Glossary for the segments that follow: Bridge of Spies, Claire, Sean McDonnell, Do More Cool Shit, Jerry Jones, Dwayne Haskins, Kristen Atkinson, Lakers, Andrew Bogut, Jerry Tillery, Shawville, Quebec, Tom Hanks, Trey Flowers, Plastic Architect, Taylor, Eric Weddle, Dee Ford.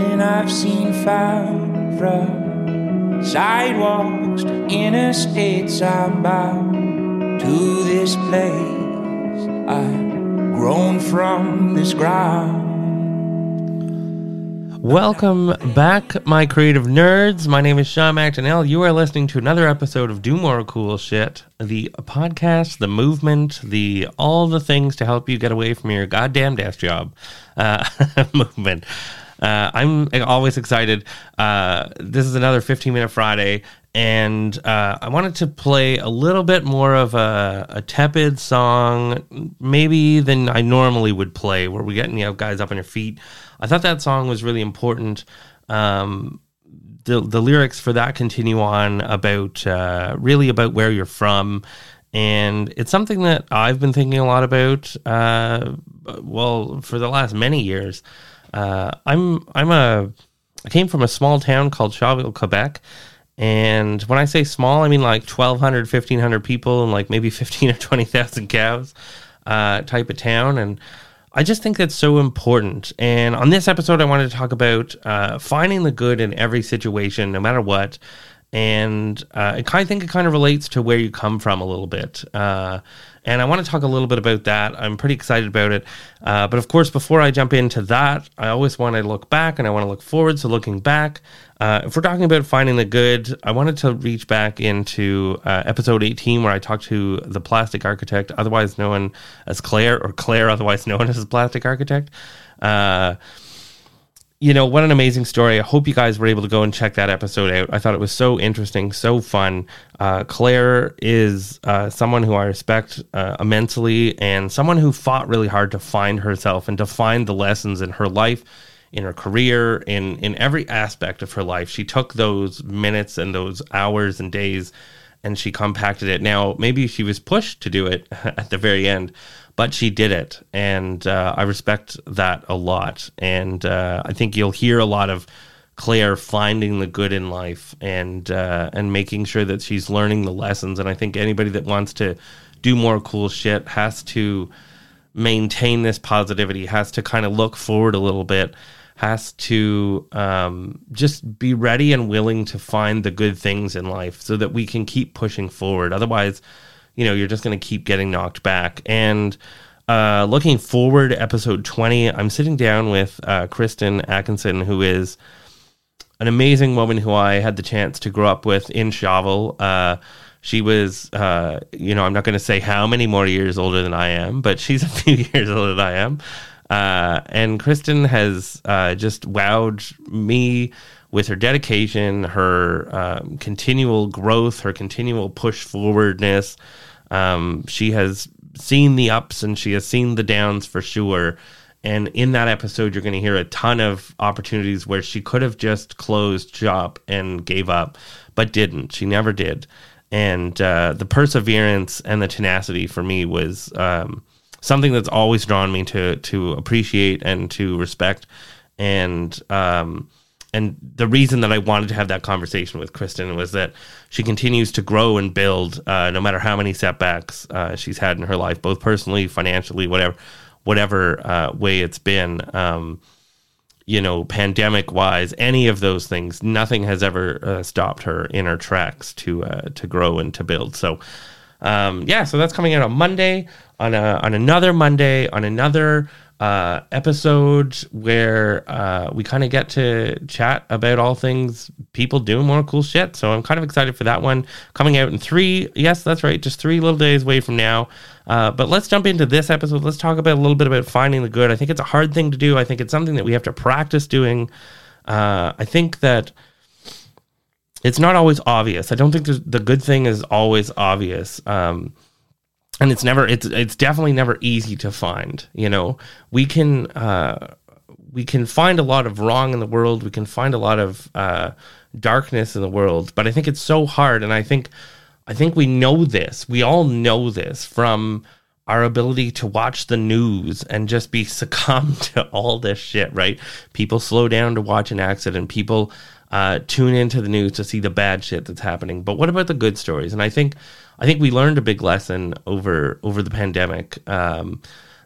and I've seen fire from sidewalks to interstates. I'm bound to this place I've grown from this ground. Welcome back, my creative nerds. My name is Sean McDonnell. You are listening to another episode of Do More Cool Shit, the podcast, the movement, the all the things to help you get away from your goddamn desk job movement. I'm always excited. This is another 15-minute Friday, and I wanted to play a little bit more of a tepid song, maybe than I normally would play, where we're getting guys up on your feet. I thought that song was really important. The lyrics for that continue on about really about where you're from. And it's something that I've been thinking a lot about, for the last many years. I came from a small town called Shawville, Quebec. And when I say small, I mean like 1,200, 1,500 people and like maybe 15 or 20,000 cows type of town. And I just think that's so important. And on this episode, I wanted to talk about finding the good in every situation, no matter what. And I think it kind of relates to where you come from a little bit. And I want to talk a little bit about that. I'm pretty excited about it. But of course, before I jump into that, I always want to look back and I want to look forward. So looking back, if we're talking about finding the good, I wanted to reach back into episode 18, where I talked to the Plastic Architect, otherwise known as Claire, or Claire, otherwise known as the Plastic Architect. What an amazing story. I hope you guys were able to go and check that episode out. I thought it was so interesting, so fun. Claire is someone who I respect immensely, and someone who fought really hard to find herself and to find the lessons in her life, in her career, in every aspect of her life. She took those minutes and those hours and days and she compacted it. Now, maybe she was pushed to do it at the very end, but she did it, and I respect that a lot. And I think you'll hear a lot of Claire finding the good in life and making sure that she's learning the lessons. And I think anybody that wants to do more cool shit has to maintain this positivity, has to kind of look forward a little bit, has to just be ready and willing to find the good things in life so that we can keep pushing forward. Otherwise, you're just going to keep getting knocked back. And looking forward, episode 20, I'm sitting down with Kristen Atkinson, who is an amazing woman who I had the chance to grow up with in Shawville. She was, I'm not going to say how many more years older than I am, but she's a few years older than I am. And Kristen has just wowed me with her dedication, her continual growth, her continual push forwardness. She has seen the ups and she has seen the downs for sure. And in that episode, you're going to hear a ton of opportunities where she could have just closed shop and gave up, but didn't. She never did. And the perseverance and the tenacity for me was something that's always drawn me to appreciate and to respect. And the reason that I wanted to have that conversation with Kristen was that she continues to grow and build, no matter how many setbacks she's had in her life, both personally, financially, whatever way it's been, pandemic-wise, any of those things. Nothing has ever stopped her in her tracks to grow and to build. So, so that's coming out on Monday, on another Monday, on another episode where we kind of get to chat about all things people doing more cool shit. So I'm kind of excited for that one coming out in 3. Yes, that's right. Just 3 little days away from now. But let's jump into this episode. Let's talk about a little bit about finding the good. I think it's a hard thing to do. I think it's something that we have to practice doing. I think that it's not always obvious. I don't think the good thing is always obvious. And it's definitely never easy to find. We can find a lot of wrong in the world. We can find a lot of darkness in the world, but I think it's so hard. And I think we know this. We all know this from our ability to watch the news and just be succumbed to all this shit, right? People slow down to watch an accident. People tune into the news to see the bad shit that's happening. But what about the good stories? And I think we learned a big lesson over the pandemic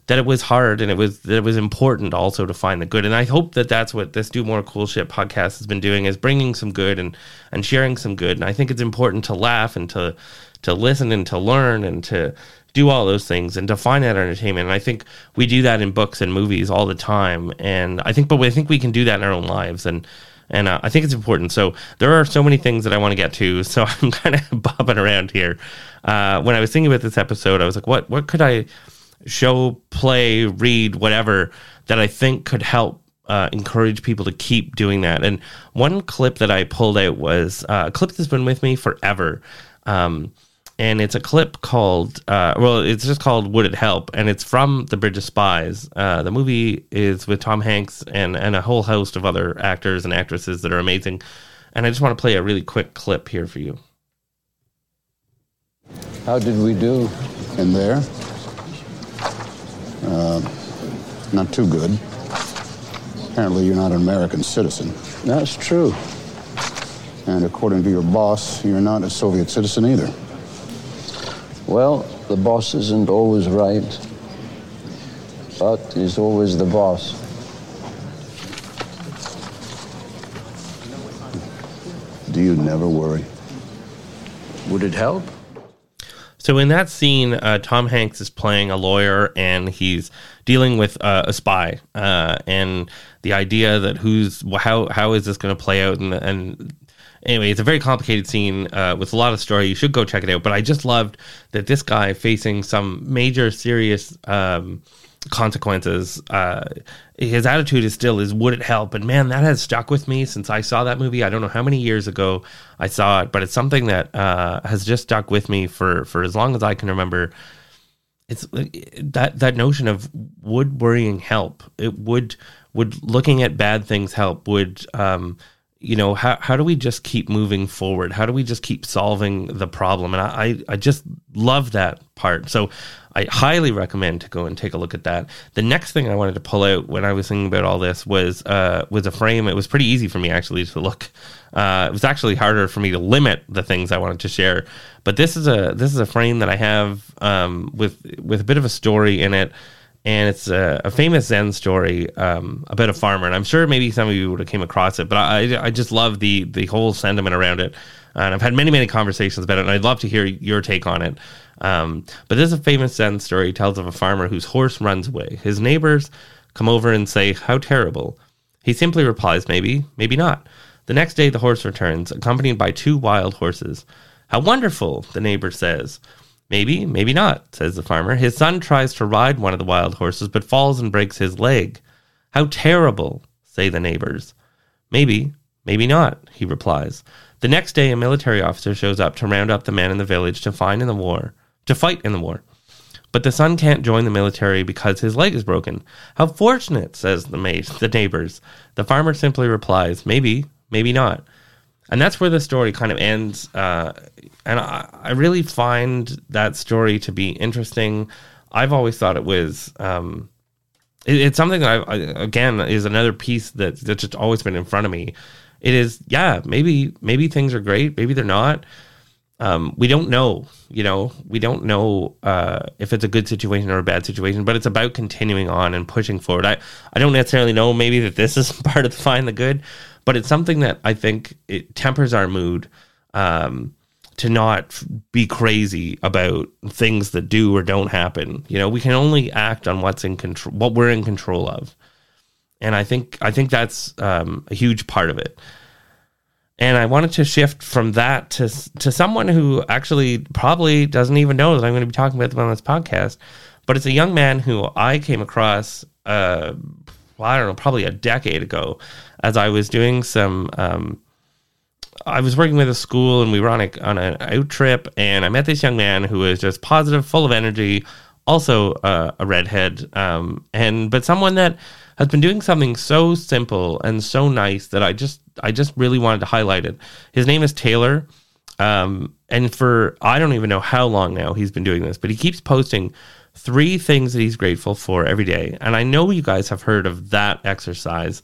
that it was hard and it was important also to find the good. And I hope that that's what this Do More Cool Shit podcast has been doing, is bringing some good and sharing some good. And I think it's important to laugh and to listen and to learn and to do all those things and to find that entertainment. And I think we do that in books and movies all the time. And I think we can do that in our own lives. And I think it's important. So there are so many things that I want to get to. So I'm kind of bobbing around here. When I was thinking about this episode, I was like, what could I show, play, read, whatever, that I think could help encourage people to keep doing that? And one clip that I pulled out was a clip that's been with me forever. And it's a clip called, it's just called Would It Help? And it's from The Bridge of Spies. The movie is with Tom Hanks and a whole host of other actors and actresses that are amazing. And I just want to play a really quick clip here for you. How did we do in there? Not too good. Apparently you're not an American citizen. That's true. And according to your boss, you're not a Soviet citizen either. Well, the boss isn't always right, but he's always the boss. Do you never worry? Would it help? So in that scene, Tom Hanks is playing a lawyer and he's dealing with a spy, and the idea that how is this going to play out, and anyway, it's a very complicated scene with a lot of story. You should go check it out. But I just loved that this guy, facing some major serious consequences, his attitude is would it help? And man, that has stuck with me since I saw that movie. I don't know how many years ago I saw it, but it's something that has just stuck with me for as long as I can remember. It's that notion of would worrying help? It would looking at bad things help? Would how do we just keep moving forward? How do we just keep solving the problem? And I just love that part. So I highly recommend to go and take a look at that. The next thing I wanted to pull out when I was thinking about all this was a frame. It was pretty easy for me actually to look. It was actually harder for me to limit the things I wanted to share. But this is a frame that I have with a bit of a story in it. And it's a famous Zen story about a farmer. And I'm sure maybe some of you would have came across it, but I just love the whole sentiment around it. And I've had many, many conversations about it, and I'd love to hear your take on it. But this is a famous Zen story, tells of a farmer whose horse runs away. His neighbors come over and say, "How terrible." He simply replies, "Maybe, maybe not." The next day, the horse returns, accompanied by two wild horses. "How wonderful," the neighbor says. "Maybe, maybe not," says the farmer. His son tries to ride one of the wild horses, but falls and breaks his leg. "How terrible," say the neighbors. "Maybe, maybe not," he replies. The next day, a military officer shows up to round up the men in the village to fight in the war. But the son can't join the military because his leg is broken. "How fortunate," says the neighbors. The farmer simply replies, "Maybe, maybe not." And that's where the story kind of ends. And I really find that story to be interesting. I've always thought it was, it's something that again, is another piece that's just always been in front of me. It is, yeah, maybe things are great. Maybe they're not. We don't know, we don't know if it's a good situation or a bad situation, but it's about continuing on and pushing forward. I don't necessarily know maybe that this is part of the find the good, but it's something that I think it tempers our mood to not be crazy about things that do or don't happen. We can only act on what's in control, what we're in control of. And I think that's a huge part of it. And I wanted to shift from that to someone who actually probably doesn't even know that I'm going to be talking about them on this podcast, but it's a young man who I came across, probably a decade ago, as I was doing some, I was working with a school and we were on an out trip, and I met this young man who was just positive, full of energy, also a redhead, but someone that has been doing something so simple and so nice that I just really wanted to highlight it. His name is Taylor, and for I don't even know how long now he's been doing this, but he keeps posting 3 things that he's grateful for every day. And I know you guys have heard of that exercise,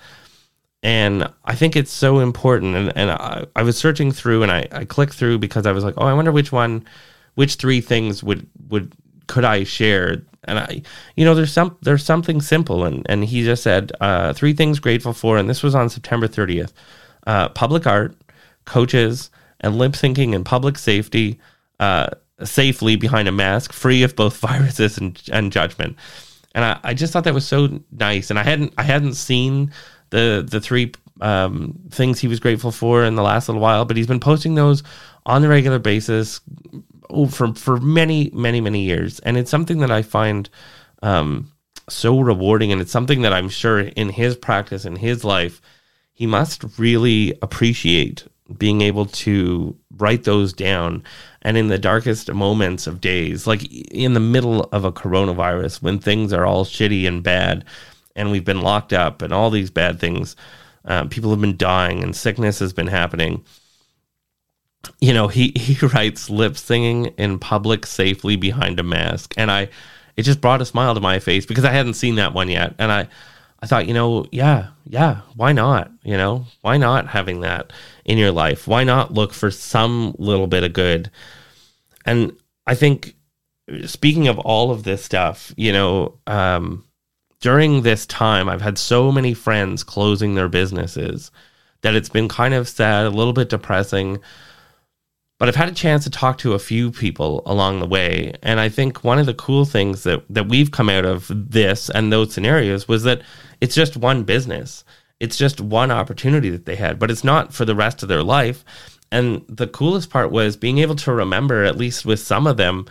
and I think it's so important. And I was searching through, and I clicked through because I was like, oh, I wonder which 3 things could I share And I, you know, there's something simple. And he just said, three things grateful for. And this was on September 30th, public art, coaches, and lip syncing in public safety, safely behind a mask, free of both viruses and judgment. And I just thought that was so nice. And I hadn't seen the three things he was grateful for in the last little while, but he's been posting those on a regular basis for many, many, many years. And it's something that I find so rewarding. And it's something that I'm sure in his practice, in his life, he must really appreciate being able to write those down. And in the darkest moments of days, like in the middle of a coronavirus, when things are all shitty and bad, and we've been locked up and all these bad things, people have been dying and sickness has been happening. You know, he writes lip singing in public safely behind a mask. And it just brought a smile to my face because I hadn't seen that one yet. And I thought, you know, yeah, why not? You know, why not having that in your life? Why not look for some little bit of good? And I think, speaking of all of this stuff, you know, during this time, I've had so many friends closing their businesses that it's been kind of sad, a little bit depressing. But I've had a chance to talk to a few people along the way. And I think one of the cool things that we've come out of this and those scenarios was that it's just one business. It's just one opportunity that they had, but it's not for the rest of their life. And the coolest part was being able to remember, at least with some of them,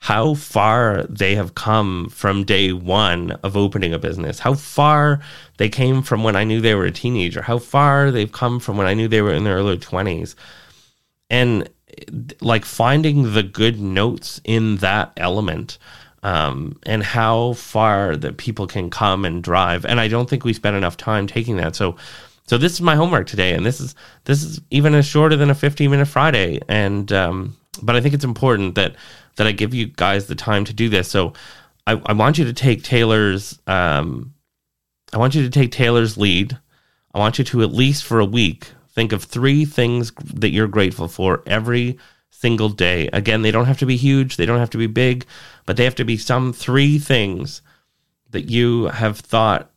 how far they have come from day one of opening a business, how far they came from when I knew they were a teenager, how far they've come from when I knew they were in their early 20s. And like finding the good notes in that element, and how far that people can come and drive. And I don't think we spent enough time taking that. So this is my homework today. And this is even shorter than a 15-minute Friday. And, but I think it's important that I give you guys the time to do this. So I want you to take Taylor's, lead. I want you to, at least for a week, think of three things that you're grateful for every single day. Again, they don't have to be huge. They don't have to be big, but they have to be some three things that you have thought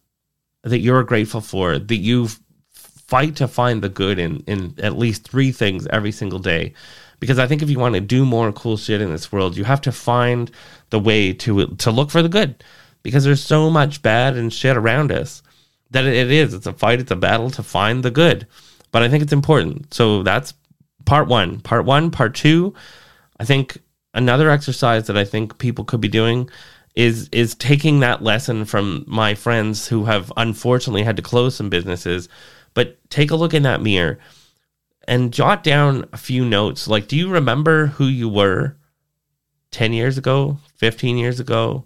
that you're grateful for, that you fight to find the good in at least three things every single day. Because I think if you want to do more cool shit in this world, you have to find the way to look for the good, because there's so much bad and shit around us that it's a fight, it's a battle to find the good. But I think it's important. So that's part one. Part two, I think another exercise that I think people could be doing is taking that lesson from my friends who have unfortunately had to close some businesses, but take a look in that mirror and jot down a few notes. Like, do you remember who you were 10 years ago, 15 years ago?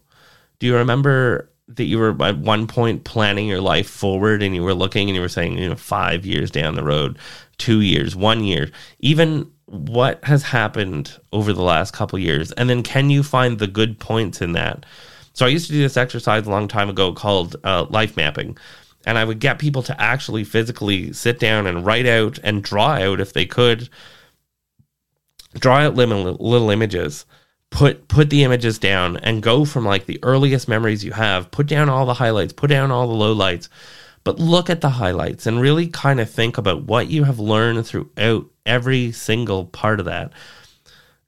Do you remember that you were at one point planning your life forward, and you were looking and you were saying, you know, 5 years down the road, 2 years, 1 year, even what has happened over the last couple of years? And then can you find the good points in that? So I used to do this exercise a long time ago called life mapping. And I would get people to actually physically sit down and write out and draw out, if they could, draw out little images. Put the images down and go from like the earliest memories you have, put down all the highlights, put down all the lowlights, but look at the highlights and really kind of think about what you have learned throughout every single part of that.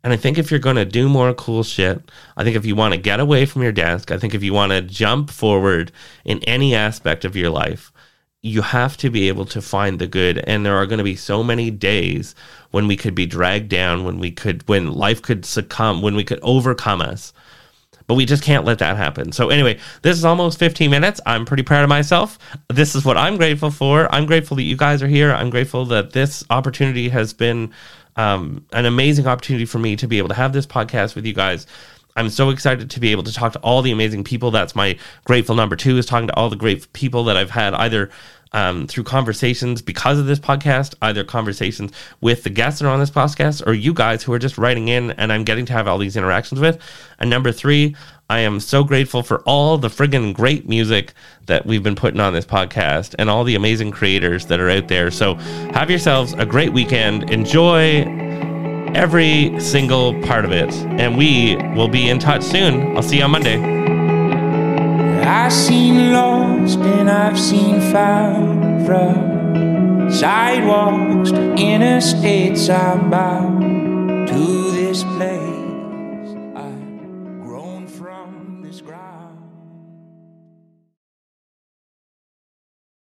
And I think if you're going to do more cool shit, I think if you want to get away from your desk, I think if you want to jump forward in any aspect of your life, you have to be able to find the good. And there are going to be so many days when we could be dragged down, when life could succumb, when we could overcome us, but we just can't let that happen. So anyway, this is almost 15 minutes. I'm pretty proud of myself. This is what I'm grateful for. I'm grateful that you guys are here. I'm grateful that this opportunity has been an amazing opportunity for me to be able to have this podcast with you guys. I'm so excited to be able to talk to all the amazing people. That's my grateful number two, is talking to all the great people that I've had, either through conversations because of this podcast, either conversations with the guests that are on this podcast, or you guys who are just writing in and I'm getting to have all these interactions with. And number three, I am so grateful for all the friggin' great music that we've been putting on this podcast and all the amazing creators that are out there. So have yourselves a great weekend. Enjoy every single part of it. And we will be in touch soon. I'll see you on Monday. I've seen lost and I've seen found, from sidewalks to interstates I'm bound to this place.